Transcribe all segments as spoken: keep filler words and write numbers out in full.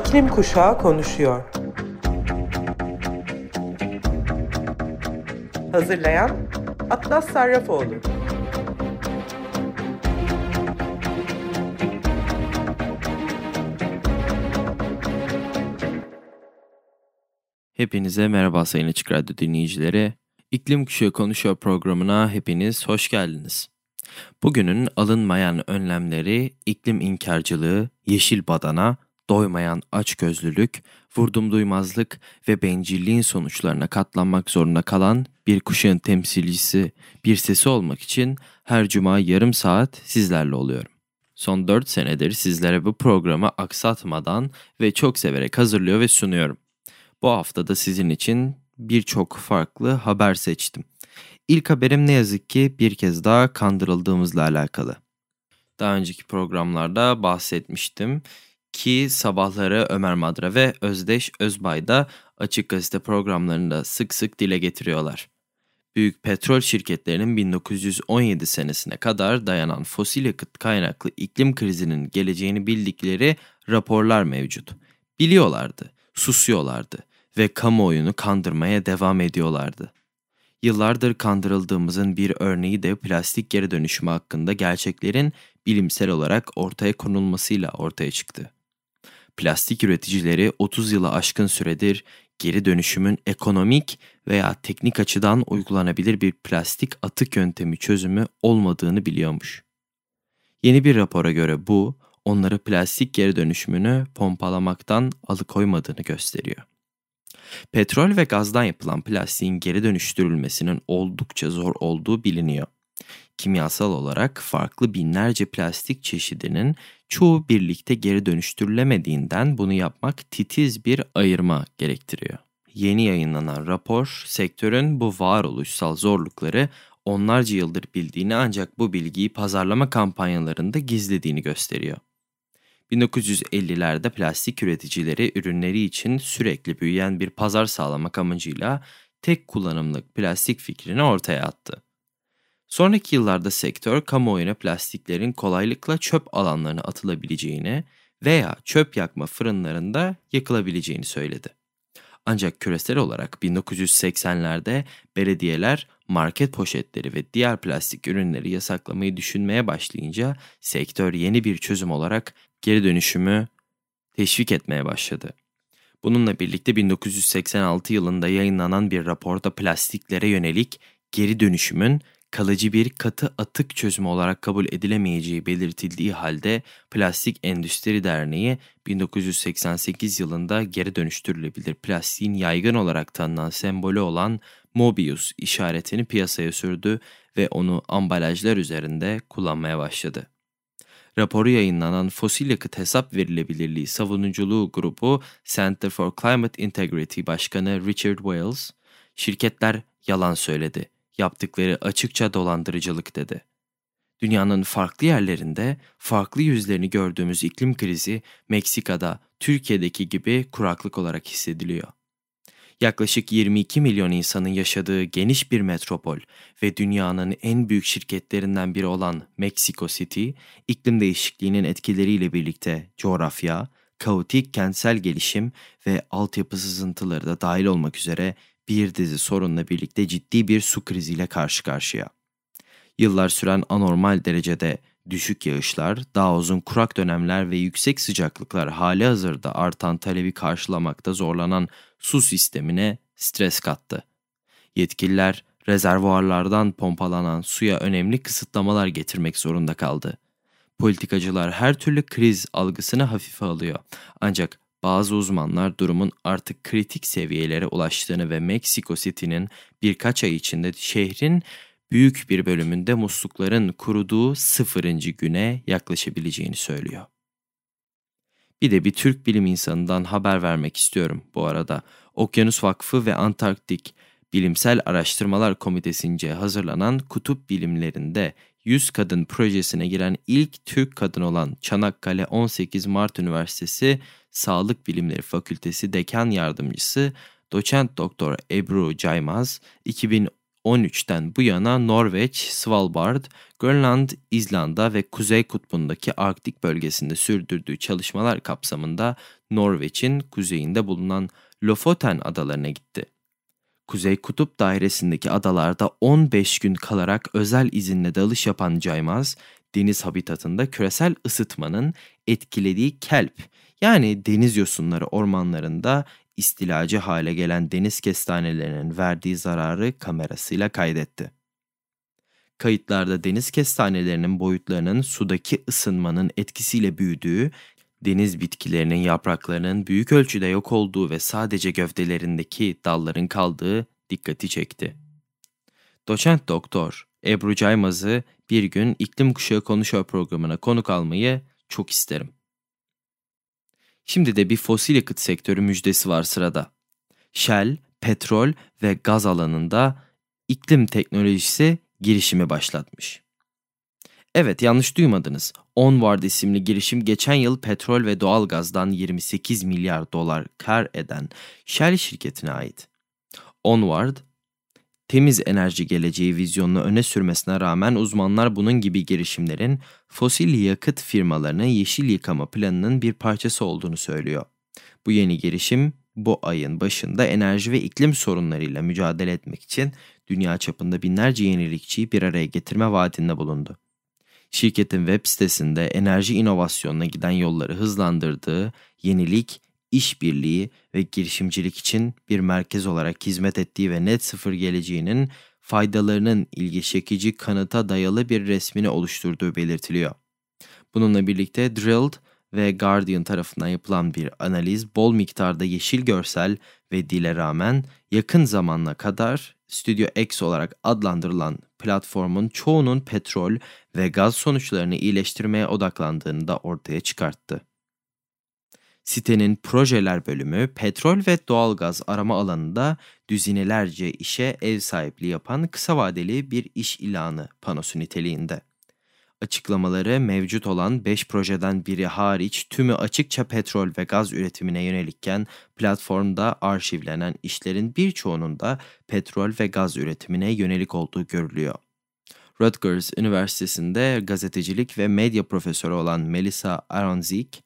İklim Kuşağı konuşuyor. Hazırlayan Atlas Sarrafoğlu. Hepinize merhaba sayın Açık Radyo dinleyicileri. İklim Kuşağı konuşuyor programına hepiniz hoş geldiniz. Bugünün alınmayan önlemleri, iklim inkarcılığı, yeşil badana, doymayan açgözlülük, vurdum duymazlık ve bencilliğin sonuçlarına katlanmak zorunda kalan bir kuşağın temsilcisi, bir sesi olmak için her cuma yarım saat sizlerle oluyorum. Son dört senedir sizlere bu programı aksatmadan ve çok severek hazırlıyor ve sunuyorum. Bu hafta da sizin için birçok farklı haber seçtim. İlk haberim ne yazık ki bir kez daha kandırıldığımızla alakalı. Daha önceki programlarda bahsetmiştim ki sabahları Ömer Madra ve Özdeş Özbay da Açık Gazete programlarında sık sık dile getiriyorlar. Büyük petrol şirketlerinin bin dokuz yüz on yedi senesine kadar dayanan fosil yakıt kaynaklı iklim krizinin geleceğini bildikleri raporlar mevcut. Biliyorlardı, susuyorlardı ve kamuoyunu kandırmaya devam ediyorlardı. Yıllardır kandırıldığımızın bir örneği de plastik geri dönüşümü hakkında gerçeklerin bilimsel olarak ortaya konulmasıyla ortaya çıktı. Plastik üreticileri otuz yılı aşkın süredir geri dönüşümün ekonomik veya teknik açıdan uygulanabilir bir plastik atık yöntemi çözümü olmadığını biliyormuş. Yeni bir rapora göre bu, onları plastik geri dönüşümünü pompalamaktan alıkoymadığını gösteriyor. Petrol ve gazdan yapılan plastiğin geri dönüştürülmesinin oldukça zor olduğu biliniyor. Kimyasal olarak farklı binlerce plastik çeşidinin çoğu birlikte geri dönüştürülemediğinden bunu yapmak titiz bir ayırma gerektiriyor. Yeni yayınlanan rapor, sektörün bu varoluşsal zorlukları onlarca yıldır bildiğini ancak bu bilgiyi pazarlama kampanyalarında gizlediğini gösteriyor. bin dokuz yüz ellilerde plastik üreticileri ürünleri için sürekli büyüyen bir pazar sağlamak amacıyla tek kullanımlık plastik fikrini ortaya attı. Sonraki yıllarda sektör kamuoyuna plastiklerin kolaylıkla çöp alanlarına atılabileceğini veya çöp yakma fırınlarında yakılabileceğini söyledi. Ancak küresel olarak bin dokuz yüz seksenlerde belediyeler market poşetleri ve diğer plastik ürünleri yasaklamayı düşünmeye başlayınca sektör yeni bir çözüm olarak geri dönüşümü teşvik etmeye başladı. Bununla birlikte bin dokuz yüz seksen altı yılında yayınlanan bir raporda plastiklere yönelik geri dönüşümün kalıcı bir katı atık çözümü olarak kabul edilemeyeceği belirtildiği halde Plastik Endüstri Derneği bin dokuz yüz seksen sekiz yılında geri dönüştürülebilir plastiğin yaygın olarak tanınan sembolü olan Mobius işaretini piyasaya sürdü ve onu ambalajlar üzerinde kullanmaya başladı. Raporu yayınlanan Fosil Yakıt Hesap Verilebilirliği Savunuculuğu Grubu Center for Climate Integrity Başkanı Richard Wells, şirketler yalan söyledi. Yaptıkları açıkça dolandırıcılık dedi. Dünyanın farklı yerlerinde farklı yüzlerini gördüğümüz iklim krizi Meksika'da, Türkiye'deki gibi kuraklık olarak hissediliyor. Yaklaşık yirmi iki milyon insanın yaşadığı geniş bir metropol ve dünyanın en büyük şirketlerinden biri olan Mexico City, iklim değişikliğinin etkileriyle birlikte coğrafya, kaotik kentsel gelişim ve altyapı sızıntıları da dahil olmak üzere bir dizi sorunla birlikte ciddi bir su kriziyle karşı karşıya. Yıllar süren anormal derecede düşük yağışlar, daha uzun kurak dönemler ve yüksek sıcaklıklar halihazırda artan talebi karşılamakta zorlanan su sistemine stres kattı. Yetkililer rezervuarlardan pompalanan suya önemli kısıtlamalar getirmek zorunda kaldı. Politikacılar her türlü kriz algısını hafife alıyor. Ancak bazı uzmanlar durumun artık kritik seviyelere ulaştığını ve Meksiko City'nin birkaç ay içinde şehrin büyük bir bölümünde muslukların kuruduğu sıfırıncı güne yaklaşabileceğini söylüyor. Bir de bir Türk bilim insanından haber vermek istiyorum bu arada. Okyanus Vakfı ve Antarktik Bilimsel Araştırmalar Komitesi'nce hazırlanan kutup bilimlerinde yüz kadın projesine giren ilk Türk kadın olan Çanakkale on sekiz Mart Üniversitesi Sağlık Bilimleri Fakültesi Dekan Yardımcısı Doçent Doktor Ebru Caymaz, iki bin on üçten bu yana Norveç, Svalbard, Grönland, İzlanda ve Kuzey Kutbu'ndaki Arktik bölgesinde sürdürdüğü çalışmalar kapsamında Norveç'in kuzeyinde bulunan Lofoten Adalarına gitti. Kuzey Kutup Dairesi'ndeki adalarda on beş gün kalarak özel izinle dalış yapan Caymaz, deniz habitatında küresel ısıtmanın etkilediği kelp, yani deniz yosunları ormanlarında istilacı hale gelen deniz kestanelerinin verdiği zararı kamerasıyla kaydetti. Kayıtlarda deniz kestanelerinin boyutlarının sudaki ısınmanın etkisiyle büyüdüğü, deniz bitkilerinin yapraklarının büyük ölçüde yok olduğu ve sadece gövdelerindeki dalların kaldığı dikkati çekti. Doçent doktor Ebru Caymaz'ı bir gün iklim kuşağı konuşuyor programına konuk almayı çok isterim. Şimdi de bir fosil yakıt sektörü müjdesi var sırada. Shell, petrol ve gaz alanında iklim teknolojisi girişimi başlatmış. Evet, yanlış duymadınız. Onward isimli girişim geçen yıl petrol ve doğalgazdan yirmi sekiz milyar dolar kar eden Shell şirketine ait. Onward, temiz enerji geleceği vizyonunu öne sürmesine rağmen uzmanlar bunun gibi girişimlerin fosil yakıt firmalarını yeşil yıkama planının bir parçası olduğunu söylüyor. Bu yeni girişim bu ayın başında enerji ve iklim sorunlarıyla mücadele etmek için dünya çapında binlerce yenilikçiyi bir araya getirme vaadinde bulundu. Şirketin web sitesinde enerji inovasyonuna giden yolları hızlandırdığı, yenilik, işbirliği ve girişimcilik için bir merkez olarak hizmet ettiği ve net sıfır geleceğinin faydalarının ilgi çekici kanıta dayalı bir resmini oluşturduğu belirtiliyor. Bununla birlikte Drilled ve Guardian tarafından yapılan bir analiz bol miktarda yeşil görsel ve dile rağmen yakın zamana kadar Studio X olarak adlandırılan platformun çoğunun petrol ve gaz sonuçlarını iyileştirmeye odaklandığını da ortaya çıkarttı. Sitenin projeler bölümü petrol ve doğalgaz arama alanında düzinelerce işe ev sahipliği yapan kısa vadeli bir iş ilanı panosu niteliğinde. Açıklamaları mevcut olan beş projeden biri hariç tümü açıkça petrol ve gaz üretimine yönelikken platformda arşivlenen işlerin birçoğunun da petrol ve gaz üretimine yönelik olduğu görülüyor. Rutgers Üniversitesi'nde gazetecilik ve medya profesörü olan Melissa Aronczyk,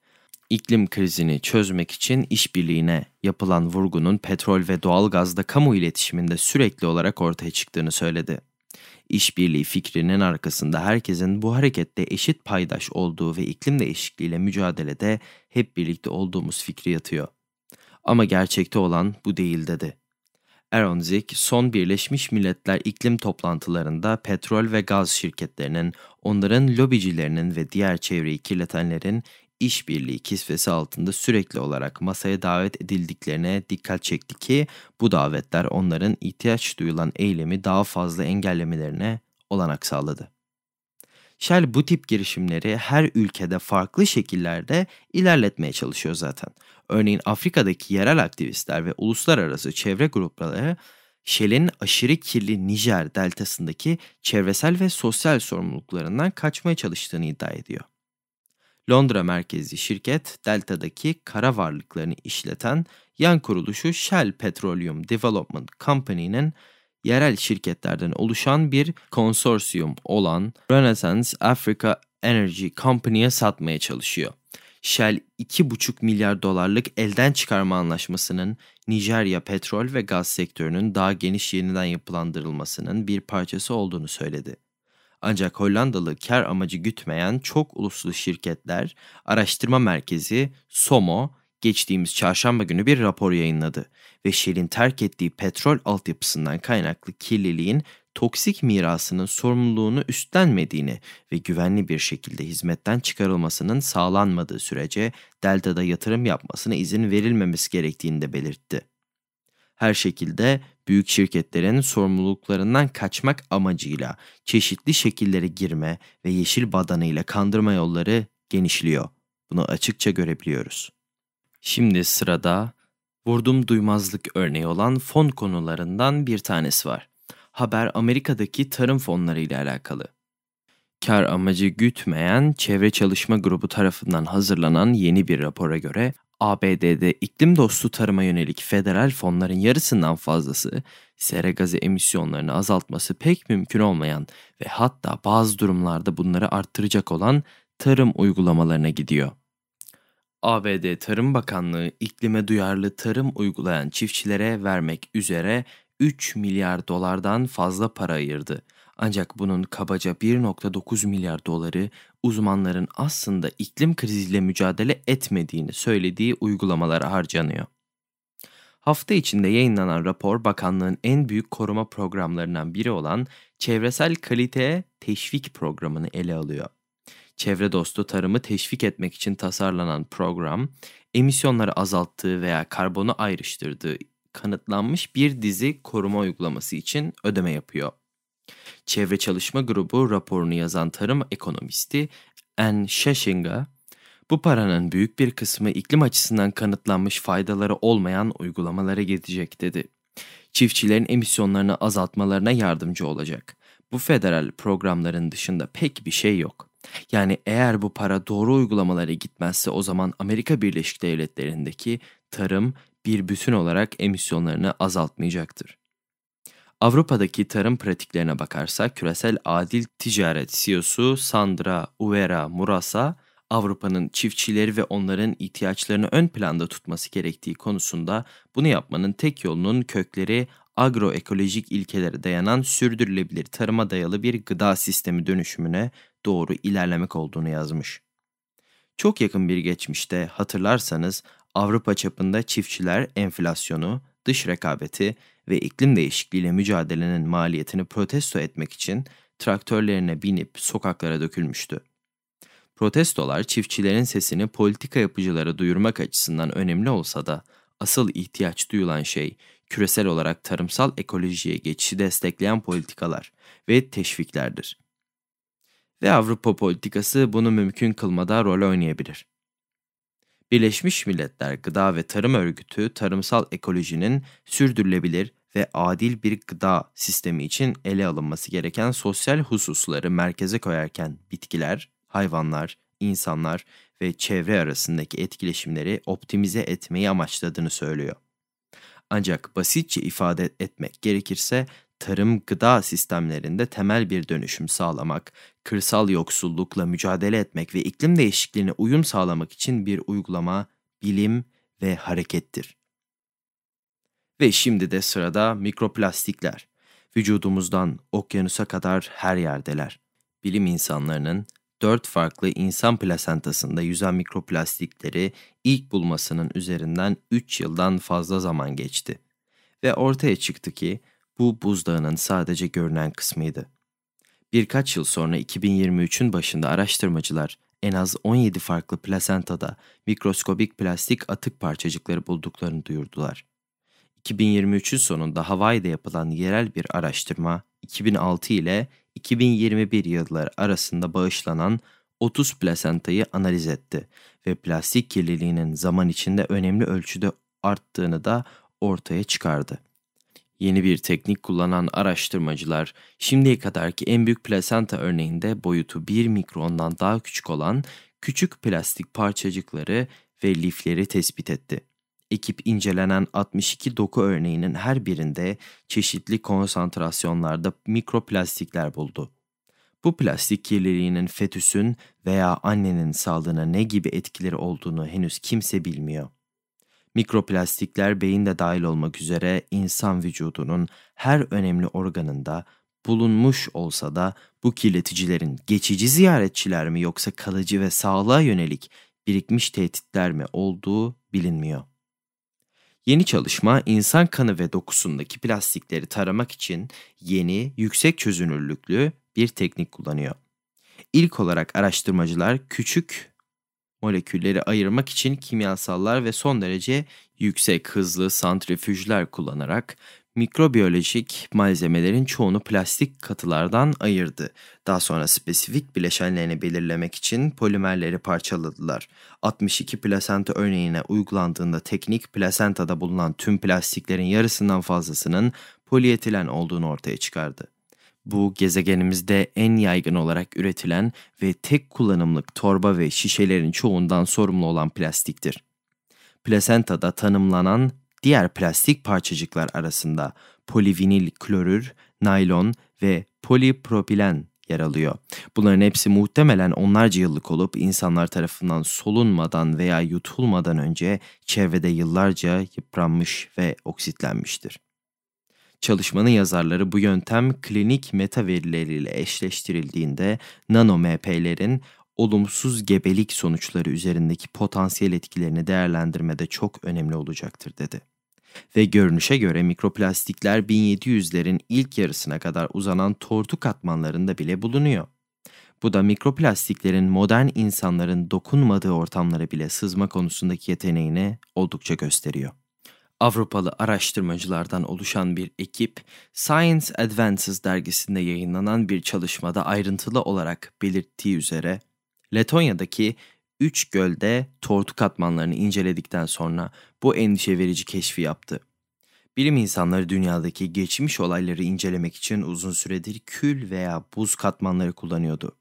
iklim krizini çözmek için işbirliğine yapılan vurgunun petrol ve doğalgazda kamu iletişiminde sürekli olarak ortaya çıktığını söyledi. İşbirliği fikrinin arkasında herkesin bu harekette eşit paydaş olduğu ve iklim değişikliğiyle mücadelede hep birlikte olduğumuz fikri yatıyor. Ama gerçekte olan bu değil dedi. Aronczyk, son Birleşmiş Milletler iklim toplantılarında petrol ve gaz şirketlerinin, onların lobicilerinin ve diğer çevreyi kirletenlerin işbirliği kisvesi altında sürekli olarak masaya davet edildiklerine dikkat çekti ki bu davetler onların ihtiyaç duyulan eylemi daha fazla engellemelerine olanak sağladı. Shell bu tip girişimleri her ülkede farklı şekillerde ilerletmeye çalışıyor zaten. Örneğin Afrika'daki yerel aktivistler ve uluslararası çevre grupları Shell'in aşırı kirli Nijer deltasındaki çevresel ve sosyal sorumluluklarından kaçmaya çalıştığını iddia ediyor. Londra merkezli şirket, Delta'daki kara varlıklarını işleten yan kuruluşu Shell Petroleum Development Company'nin yerel şirketlerden oluşan bir konsorsiyum olan Renaissance Africa Energy Company'ye satmaya çalışıyor. Shell, iki buçuk milyar dolarlık elden çıkarma anlaşmasının Nijerya petrol ve gaz sektörünün daha geniş yeniden yapılandırılmasının bir parçası olduğunu söyledi. Ancak Hollandalı kar amacı gütmeyen çok uluslu şirketler araştırma merkezi SOMO geçtiğimiz çarşamba günü bir rapor yayınladı ve Shell'in terk ettiği petrol altyapısından kaynaklı kirliliğin toksik mirasının sorumluluğunu üstlenmediğini ve güvenli bir şekilde hizmetten çıkarılmasının sağlanmadığı sürece Delta'da yatırım yapmasına izin verilmemesi gerektiğini de belirtti. Her şekilde büyük şirketlerin sorumluluklarından kaçmak amacıyla çeşitli şekillere girme ve yeşil badanıyla kandırma yolları genişliyor. Bunu açıkça görebiliyoruz. Şimdi sırada vurdum duymazlık örneği olan fon konularından bir tanesi var. Haber Amerika'daki tarım fonları ile alakalı. Kar amacı gütmeyen Çevre Çalışma Grubu tarafından hazırlanan yeni bir rapora göre A B D'de iklim dostu tarıma yönelik federal fonların yarısından fazlası, sera gazı emisyonlarını azaltması pek mümkün olmayan ve hatta bazı durumlarda bunları arttıracak olan tarım uygulamalarına gidiyor. A B D Tarım Bakanlığı iklime duyarlı tarım uygulayan çiftçilere vermek üzere üç milyar dolardan fazla para ayırdı. Ancak bunun kabaca bir nokta dokuz milyar doları uzmanların aslında iklim kriziyle mücadele etmediğini söylediği uygulamalara harcanıyor. Hafta içinde yayınlanan rapor bakanlığın en büyük koruma programlarından biri olan Çevresel Kaliteye Teşvik Programı'nı ele alıyor. Çevre dostu tarımı teşvik etmek için tasarlanan program, emisyonları azalttığı veya karbonu ayrıştırdığı kanıtlanmış bir dizi koruma uygulaması için ödeme yapıyor. Çevre Çalışma Grubu raporunu yazan tarım ekonomisti Ann Şeşinga, bu paranın büyük bir kısmı iklim açısından kanıtlanmış faydaları olmayan uygulamalara gidecek dedi. Çiftçilerin emisyonlarını azaltmalarına yardımcı olacak. Bu federal programların dışında pek bir şey yok. Yani eğer bu para doğru uygulamalara gitmezse o zaman Amerika Birleşik Devletleri'ndeki tarım bir bütün olarak emisyonlarını azaltmayacaktır. Avrupa'daki tarım pratiklerine bakarsak küresel adil ticaret C E O'su Sandra Uvera Murasa, Avrupa'nın çiftçileri ve onların ihtiyaçlarını ön planda tutması gerektiği konusunda bunu yapmanın tek yolunun kökleri agroekolojik ilkelere dayanan sürdürülebilir tarıma dayalı bir gıda sistemi dönüşümüne doğru ilerlemek olduğunu yazmış. Çok yakın bir geçmişte hatırlarsanız Avrupa çapında çiftçiler enflasyonu, dış rekabeti ve iklim değişikliğiyle mücadelenin maliyetini protesto etmek için traktörlerine binip sokaklara dökülmüştü. Protestolar çiftçilerin sesini politika yapıcılara duyurmak açısından önemli olsa da asıl ihtiyaç duyulan şey küresel olarak tarımsal ekolojiye geçişi destekleyen politikalar ve teşviklerdir. Ve Avrupa politikası bunu mümkün kılmada rol oynayabilir. Birleşmiş Milletler Gıda ve Tarım Örgütü, tarımsal ekolojinin sürdürülebilir ve adil bir gıda sistemi için ele alınması gereken sosyal hususları merkeze koyarken bitkiler, hayvanlar, insanlar ve çevre arasındaki etkileşimleri optimize etmeyi amaçladığını söylüyor. Ancak basitçe ifade etmek gerekirse tarım gıda sistemlerinde temel bir dönüşüm sağlamak, kırsal yoksullukla mücadele etmek ve iklim değişikliğine uyum sağlamak için bir uygulama, bilim ve harekettir. Ve şimdi de sırada mikroplastikler. Vücudumuzdan okyanusa kadar her yerdeler. Bilim insanlarının dört farklı insan plasentasında yüzen mikroplastikleri ilk bulmasının üzerinden üç yıldan fazla zaman geçti. Ve ortaya çıktı ki bu buzdağının sadece görünen kısmıydı. Birkaç yıl sonra iki bin yirmi üçün başında araştırmacılar en az on yedi farklı plasentada mikroskobik plastik atık parçacıkları bulduklarını duyurdular. iki bin yirmi üçün sonunda Hawaii'de yapılan yerel bir araştırma iki bin altı ile iki bin yirmi bir yılları arasında bağışlanan otuz plasentayı analiz etti ve plastik kirliliğinin zaman içinde önemli ölçüde arttığını da ortaya çıkardı. Yeni bir teknik kullanan araştırmacılar, şimdiye kadarki en büyük plasenta örneğinde boyutu bir mikrondan daha küçük olan küçük plastik parçacıkları ve lifleri tespit etti. Ekip incelenen altmış iki doku örneğinin her birinde çeşitli konsantrasyonlarda mikroplastikler buldu. Bu plastik kirliliğinin fetüsün veya annenin sağlığına ne gibi etkileri olduğunu henüz kimse bilmiyor. Mikroplastikler beyin de dahil olmak üzere insan vücudunun her önemli organında bulunmuş olsa da bu kirleticilerin geçici ziyaretçiler mi yoksa kalıcı ve sağlığa yönelik birikmiş tehditler mi olduğu bilinmiyor. Yeni çalışma insan kanı ve dokusundaki plastikleri taramak için yeni, yüksek çözünürlüklü bir teknik kullanıyor. İlk olarak araştırmacılar küçük molekülleri ayırmak için kimyasallar ve son derece yüksek hızlı santrifüjler kullanarak mikrobiyolojik malzemelerin çoğunu plastik katılardan ayırdı. Daha sonra spesifik bileşenlerini belirlemek için polimerleri parçaladılar. altmış iki plasenta örneğine uygulandığında teknik plasentada bulunan tüm plastiklerin yarısından fazlasının polietilen olduğunu ortaya çıkardı. Bu gezegenimizde en yaygın olarak üretilen ve tek kullanımlık torba ve şişelerin çoğundan sorumlu olan plastiktir. Plasentada tanımlanan diğer plastik parçacıklar arasında polivinil klorür, naylon ve polipropilen yer alıyor. Bunların hepsi muhtemelen onlarca yıllık olup insanlar tarafından solunmadan veya yutulmadan önce çevrede yıllarca yıpranmış ve oksitlenmiştir. Çalışmanın yazarları bu yöntem klinik meta verileriyle eşleştirildiğinde nano-M P'lerin olumsuz gebelik sonuçları üzerindeki potansiyel etkilerini değerlendirmede çok önemli olacaktır dedi. Ve görünüşe göre mikroplastikler bin yedi yüzlerin ilk yarısına kadar uzanan tortu katmanlarında bile bulunuyor. Bu da mikroplastiklerin modern insanların dokunmadığı ortamlara bile sızma konusundaki yeteneğini oldukça gösteriyor. Avrupalı araştırmacılardan oluşan bir ekip, Science Advances dergisinde yayınlanan bir çalışmada ayrıntılı olarak belirttiği üzere, Letonya'daki üç gölde tortu katmanlarını inceledikten sonra bu endişe verici keşfi yaptı. Bilim insanları dünyadaki geçmiş olayları incelemek için uzun süredir kül veya buz katmanları kullanıyordu.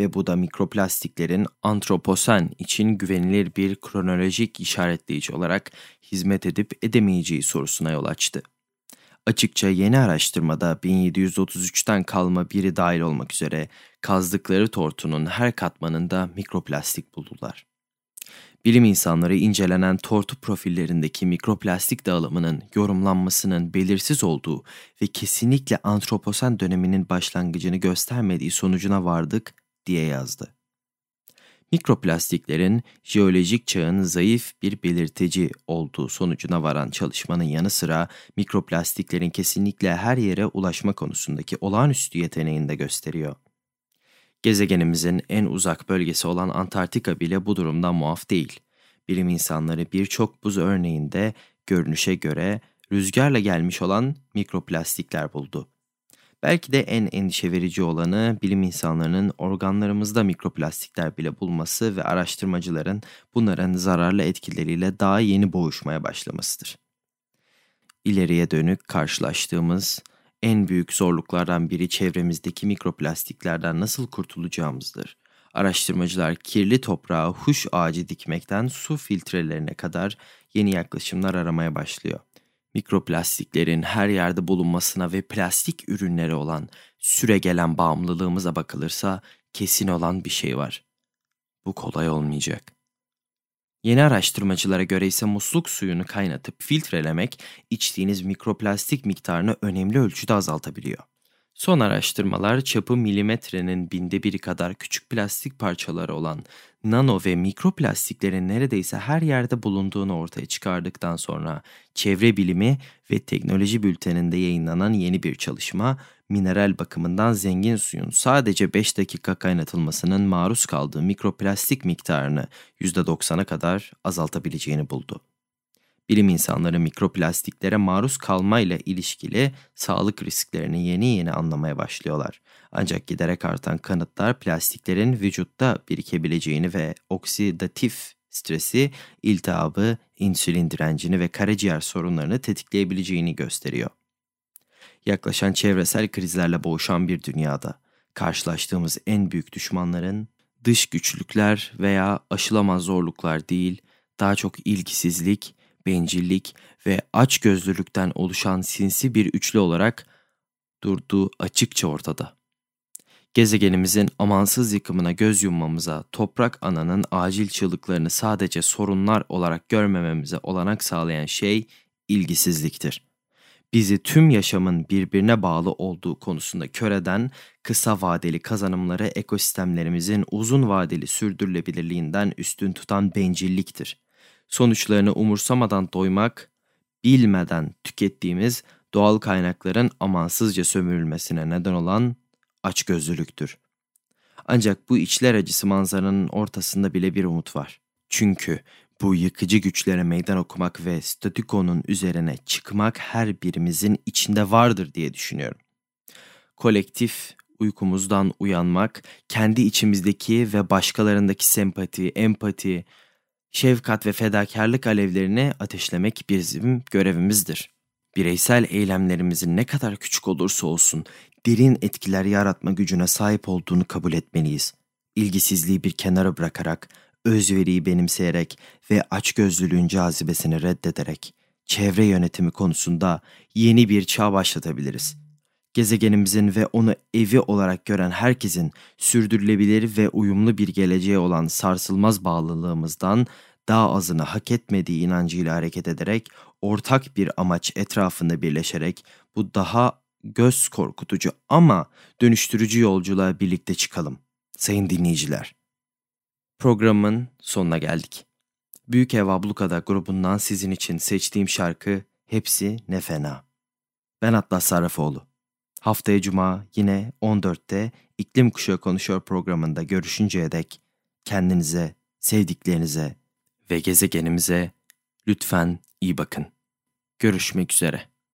Ve bu da mikroplastiklerin Antroposen için güvenilir bir kronolojik işaretleyici olarak hizmet edip edemeyeceği sorusuna yol açtı. Açıkça yeni araştırmada bin yedi yüz otuz üçten kalma biri dahil olmak üzere kazdıkları tortunun her katmanında mikroplastik buldular. Bilim insanları incelenen tortu profillerindeki mikroplastik dağılımının yorumlanmasının belirsiz olduğu ve kesinlikle Antroposen döneminin başlangıcını göstermediği sonucuna vardık diye yazdı. Mikroplastiklerin jeolojik çağın zayıf bir belirteci olduğu sonucuna varan çalışmanın yanı sıra mikroplastiklerin kesinlikle her yere ulaşma konusundaki olağanüstü yeteneğini de gösteriyor. Gezegenimizin en uzak bölgesi olan Antarktika bile bu durumdan muaf değil. Bilim insanları birçok buz örneğinde görünüşe göre rüzgarla gelmiş olan mikroplastikler buldu. Belki de en endişe verici olanı bilim insanlarının organlarımızda mikroplastikler bile bulması ve araştırmacıların bunların zararlı etkileriyle daha yeni boğuşmaya başlamasıdır. İleriye dönük karşılaştığımız en büyük zorluklardan biri çevremizdeki mikroplastiklerden nasıl kurtulacağımızdır. Araştırmacılar kirli toprağa huş ağacı dikmekten su filtrelerine kadar yeni yaklaşımlar aramaya başlıyor. Mikroplastiklerin her yerde bulunmasına ve plastik ürünlere olan süregelen bağımlılığımıza bakılırsa kesin olan bir şey var. Bu kolay olmayacak. Yeni araştırmacılara göre ise musluk suyunu kaynatıp filtrelemek içtiğiniz mikroplastik miktarını önemli ölçüde azaltabiliyor. Son araştırmalar çapı milimetrenin binde biri kadar küçük plastik parçaları olan nano ve mikroplastiklerin neredeyse her yerde bulunduğunu ortaya çıkardıktan sonra Çevre Bilimi ve Teknoloji Bülteni'nde yayınlanan yeni bir çalışma, mineral bakımından zengin suyun sadece beş dakika kaynatılmasının maruz kaldığı mikroplastik miktarını yüzde doksana kadar azaltabileceğini buldu. Bilim insanları mikroplastiklere maruz kalmayla ilişkili sağlık risklerini yeni yeni anlamaya başlıyorlar. Ancak giderek artan kanıtlar plastiklerin vücutta birikebileceğini ve oksidatif stresi, iltihabı, insülin direncini ve karaciğer sorunlarını tetikleyebileceğini gösteriyor. Yaklaşan çevresel krizlerle boğuşan bir dünyada karşılaştığımız en büyük düşmanların dış güçlükler veya aşılamaz zorluklar değil, daha çok ilgisizlik, bencillik ve açgözlülükten oluşan sinsi bir üçlü olarak durduğu açıkça ortada. Gezegenimizin amansız yıkımına göz yummamıza, toprak ananın acil çığlıklarını sadece sorunlar olarak görmememize olanak sağlayan şey ilgisizliktir. Bizi tüm yaşamın birbirine bağlı olduğu konusunda kör eden kısa vadeli kazanımları ekosistemlerimizin uzun vadeli sürdürülebilirliğinden üstün tutan bencilliktir. Sonuçlarını umursamadan doymak, bilmeden tükettiğimiz doğal kaynakların amansızca sömürülmesine neden olan açgözlülüktür. Ancak bu içler acısı manzaranın ortasında bile bir umut var. Çünkü bu yıkıcı güçlere meydan okumak ve statükonun üzerine çıkmak her birimizin içinde vardır diye düşünüyorum. Kolektif uykumuzdan uyanmak, kendi içimizdeki ve başkalarındaki sempati, empati, şefkat ve fedakarlık alevlerini ateşlemek bizim görevimizdir. Bireysel eylemlerimizin ne kadar küçük olursa olsun derin etkiler yaratma gücüne sahip olduğunu kabul etmeliyiz. İlgisizliği bir kenara bırakarak, özveriyi benimseyerek ve açgözlülüğün cazibesini reddederek çevre yönetimi konusunda yeni bir çağ başlatabiliriz. gezegenimizin ve onu evi olarak gören herkesin sürdürülebilir ve uyumlu bir geleceğe olan sarsılmaz bağlılığımızdan daha azını hak etmediği inancıyla hareket ederek, ortak bir amaç etrafında birleşerek bu daha göz korkutucu ama dönüştürücü yolculuğa birlikte çıkalım. Sayın dinleyiciler, programın sonuna geldik. Büyük Ev Ablukada grubundan sizin için seçtiğim şarkı Hepsi Ne Fena. Ben Atlas Sarrafoğlu. Haftaya Cuma yine on dörtte İklim Kuşağı Konuşuyor programında görüşünceye dek kendinize, sevdiklerinize ve gezegenimize lütfen iyi bakın. Görüşmek üzere.